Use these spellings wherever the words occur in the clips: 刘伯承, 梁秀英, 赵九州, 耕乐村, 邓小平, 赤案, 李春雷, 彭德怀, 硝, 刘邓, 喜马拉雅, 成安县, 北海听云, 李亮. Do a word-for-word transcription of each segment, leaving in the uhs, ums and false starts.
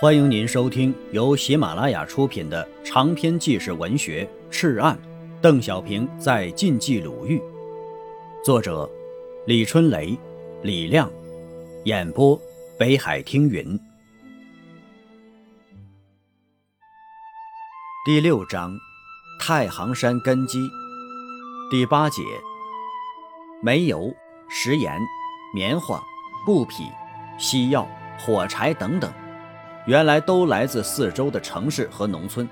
欢迎您收听由喜马拉雅出品的长篇纪实文学《赤案》，邓小平在晋冀鲁豫，作者李春雷、李亮，演播北海听云。第六章，太行山根基。第八节，煤油、食盐、棉花、布匹、西药、火柴等等，原来都来自四周的城市和农村，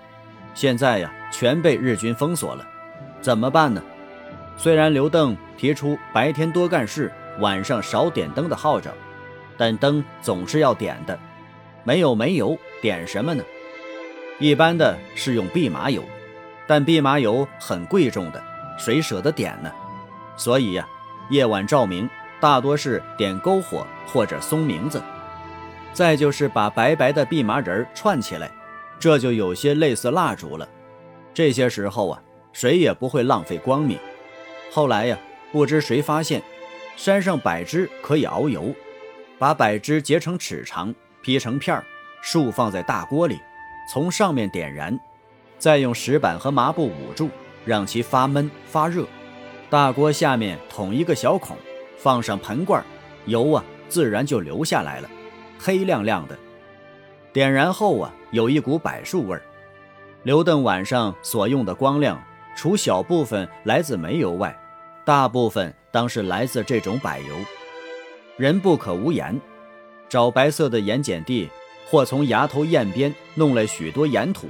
现在呀，全被日军封锁了，怎么办呢？虽然刘邓提出白天多干事，晚上少点灯的号召，但灯总是要点的，没有煤油，点什么呢？一般的是用蓖麻油，但蓖麻油很贵重的，谁舍得点呢？所以呀，夜晚照明大多是点篝火或者松明子，再就是把白白的蓖麻仁串起来，这就有些类似蜡烛了。这些时候啊，谁也不会浪费光明。后来呀、啊，不知谁发现，山上柏枝可以熬油，把柏枝截成尺长，劈成片儿，竖放在大锅里，从上面点燃，再用石板和麻布捂住，让其发闷发热。大锅下面捅一个小孔，放上盆罐，油啊自然就流下来了。黑亮亮的，点燃后啊，有一股柏树味儿。刘邓晚上所用的光亮，除小部分来自煤油外，大部分当是来自这种柏油。人不可无盐，找白色的盐碱地，或从崖头堰边弄来许多盐土，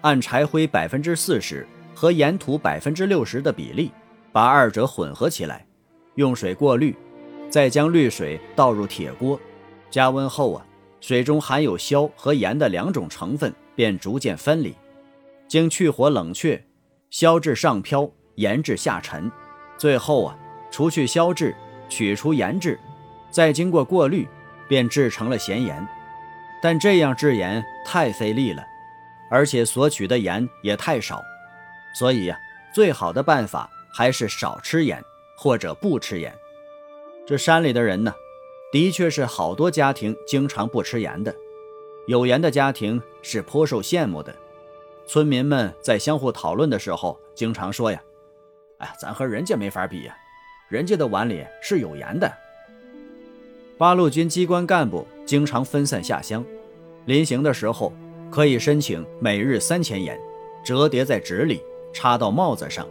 按柴灰 百分之四十 和盐土 百分之六十 的比例，把二者混合起来，用水过滤，再将滤水倒入铁锅。加温后啊，水中含有硝和盐的两种成分便逐渐分离，经去火冷却，硝至上漂，盐至下沉，最后啊，除去硝质，取出盐质，再经过过滤，便制成了咸盐。但这样制盐太费力了，而且所取的盐也太少，所以啊，最好的办法还是少吃盐或者不吃盐。这山里的人呢，的确是好多家庭经常不吃盐的，有盐的家庭是颇受羡慕的。村民们在相互讨论的时候经常说呀，哎，咱和人家没法比呀，人家的碗里是有盐的。八路军机关干部经常分散下乡，临行的时候可以申请每日三千盐，折叠在纸里，插到帽子上。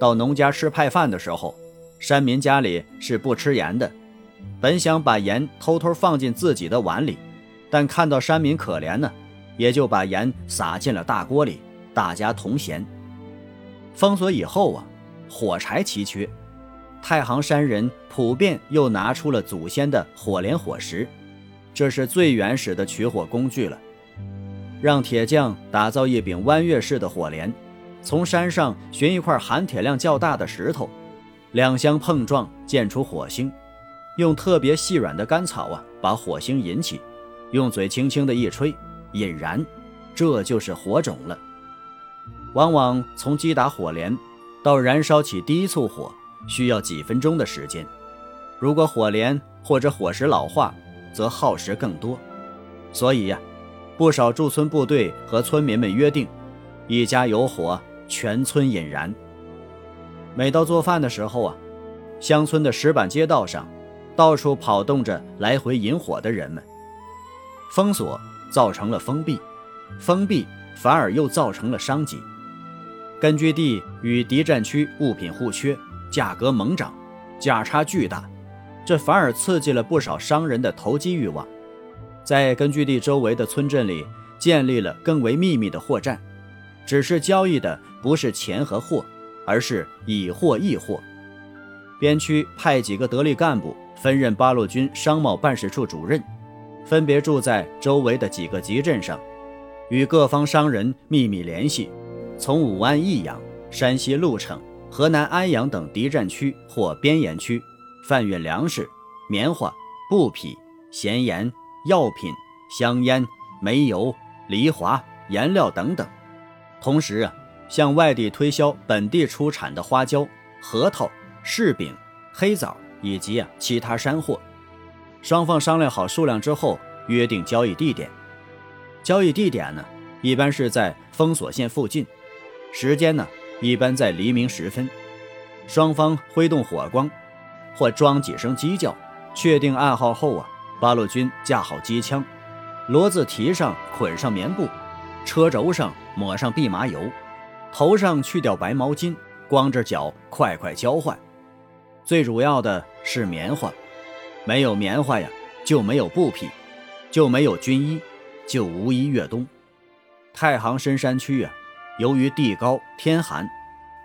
到农家吃派饭的时候，山民家里是不吃盐的，本想把盐偷偷放进自己的碗里，但看到山民可怜呢，也就把盐撒进了大锅里，大家同咸。封锁以后啊，火柴奇缺，太行山人普遍又拿出了祖先的火镰火石，这是最原始的取火工具了。让铁匠打造一柄弯月式的火镰，从山上寻一块含铁量较大的石头，两相碰撞溅出火星，用特别细软的干草啊，把火星引起，用嘴轻轻的一吹，引燃，这就是火种了。往往从击打火镰到燃烧起第一簇火，需要几分钟的时间。如果火镰或者火石老化，则耗时更多。所以呀、啊，不少驻村部队和村民们约定，一家有火，全村引燃。每到做饭的时候啊，乡村的石板街道上到处跑动着来回引火的人们。封锁造成了封闭，封闭反而又造成了商机。根据地与敌占区物品互缺，价格猛涨，价差巨大，这反而刺激了不少商人的投机欲望。在根据地周围的村镇里建立了更为秘密的货站，只是交易的不是钱和货，而是以货易货。边区派几个得力干部分任八路军商贸办事处主任，分别住在周围的几个集镇上，与各方商人秘密联系，从武安、益阳、山西鹿城、河南安阳等敌占区或边沿区贩运粮食、棉花、布匹、咸盐、药品、香烟、煤油、梨华、盐料等等，同时啊，向外地推销本地出产的花椒、核桃、柿饼、黑枣以及、啊、其他山货。双方商量好数量之后，约定交易地点，交易地点呢，一般是在封锁线附近，时间呢，一般在黎明时分。双方挥动火光，或装几声鸡叫，确定暗号后啊，八路军架好机枪，骡子蹄上捆上棉布，车轴上抹上蓖麻油，头上去掉白毛巾，光着脚快快交换。最主要的是棉花，没有棉花呀，就没有布匹，就没有军衣，就无一越冬。太行深山区啊，由于地高天寒，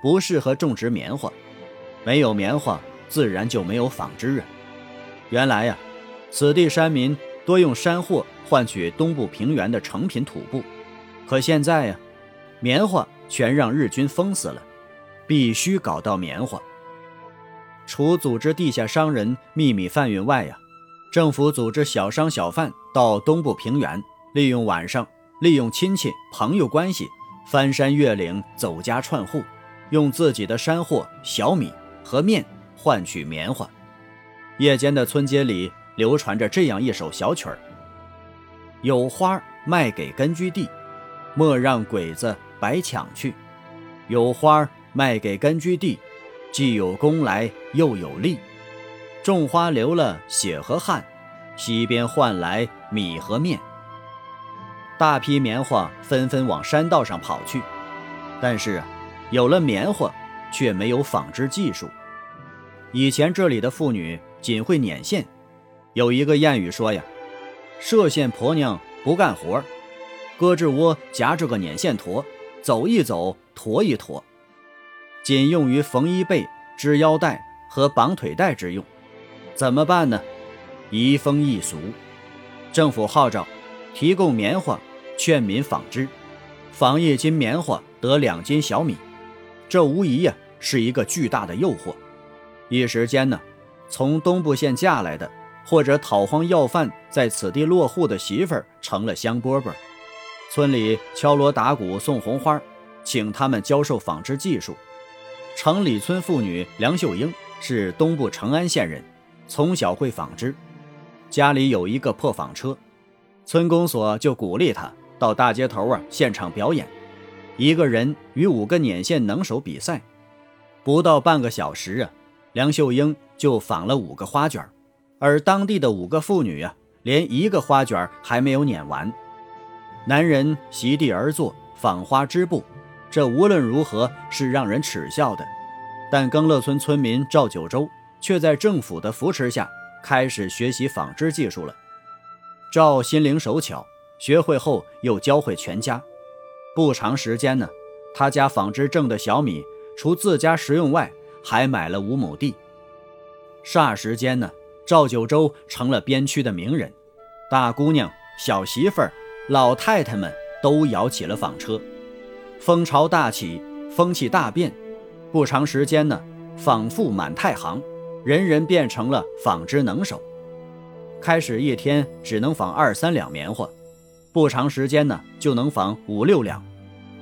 不适合种植棉花，没有棉花自然就没有纺织啊。原来呀、啊，此地山民多用山货换取东部平原的成品土布，可现在呀、啊，棉花全让日军封死了，必须搞到棉花。除组织地下商人秘密贩运外呀、啊，政府组织小商小贩到东部平原，利用晚上，利用亲戚朋友关系，翻山越岭，走家串户，用自己的山货小米和面换取棉花。夜间的村街里流传着这样一首小曲儿：有花卖给根据地，莫让鬼子白抢去。有花卖给根据地，既有功来又有利。种花流了血和汗，西边换来米和面。大批棉花纷纷往山道上跑去，但是、啊、有了棉花却没有纺织技术。以前这里的妇女仅会捻线，有一个谚语说呀，歙县婆娘不干活，胳肢窝夹着个捻线坨，走一走，驮一驮，仅用于缝衣被、织腰带和绑腿带之用。怎么办呢？移风易俗，政府号召提供棉花，劝民纺织，纺一斤棉花得两斤小米，这无疑呀、啊、是一个巨大的诱惑。一时间呢，从东部县嫁来的或者讨荒要饭在此地落户的媳妇儿成了香饽饽，村里敲锣打鼓送红花，请他们教授纺织技术。城里村妇女梁秀英是东部成安县人，从小会纺织，家里有一个破纺车，村公所就鼓励她到大街头啊现场表演，一个人与五个捻线能手比赛。不到半个小时啊，梁秀英就纺了五个花卷，而当地的五个妇女啊，连一个花卷还没有捻完。男人席地而坐纺花织布，这无论如何是让人耻笑的，但耕乐村村民赵九州却在政府的扶持下开始学习纺织技术了。赵心灵手巧，学会后又教会全家。不长时间呢，他家纺织挣的小米除自家食用外，还买了五亩地。霎时间呢，赵九州成了边区的名人，大姑娘、小媳妇儿、老太太们都摇起了纺车，风潮大起，风气大变。不长时间呢，纺妇满太行，人人变成了纺织能手。开始一天只能纺二三两棉花，不长时间呢就能纺五六两，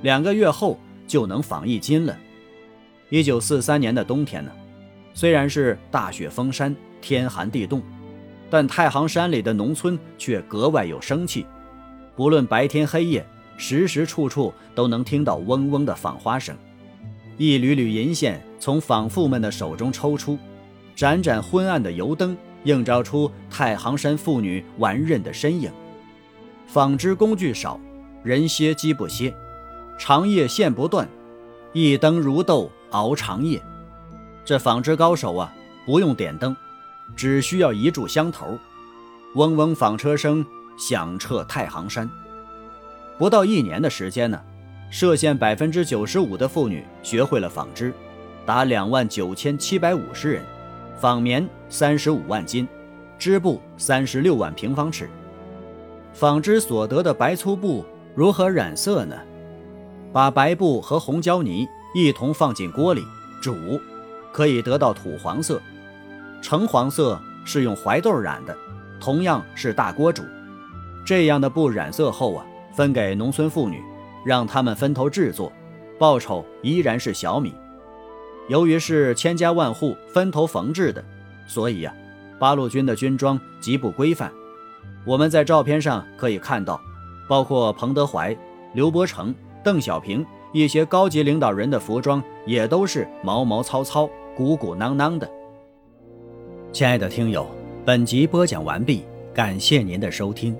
两个月后就能纺一斤了。一九四三年的冬天呢，虽然是大雪封山，天寒地冻，但太行山里的农村却格外有生气，不论白天黑夜，时时处处都能听到嗡嗡的纺花声，一缕缕银线从纺妇们的手中抽出，盏盏昏暗的油灯映照出太行山妇女顽韧的身影。纺织工具少，人歇机不歇，长夜线不断，一灯如豆熬长夜。这纺织高手啊，不用点灯，只需要一炷香头，嗡嗡纺车声响彻太行山。不到一年的时间呢，歙县 百分之九十五 的妇女学会了纺织，达 两万九千七百五十 人，纺棉三十五万斤，织布三十六万平方尺。纺织所得的白粗布如何染色呢？把白布和红胶泥一同放进锅里煮，可以得到土黄色。橙黄色是用槐豆染的，同样是大锅煮。这样的布染色后啊，分给农村妇女，让她们分头制作，报酬依然是小米。由于是千家万户分头缝制的，所以啊，八路军的军装极不规范。我们在照片上可以看到，包括彭德怀、刘伯承、邓小平一些高级领导人的服装也都是毛毛糙糙、鼓鼓囊囊的。亲爱的听友，本集播讲完毕，感谢您的收听。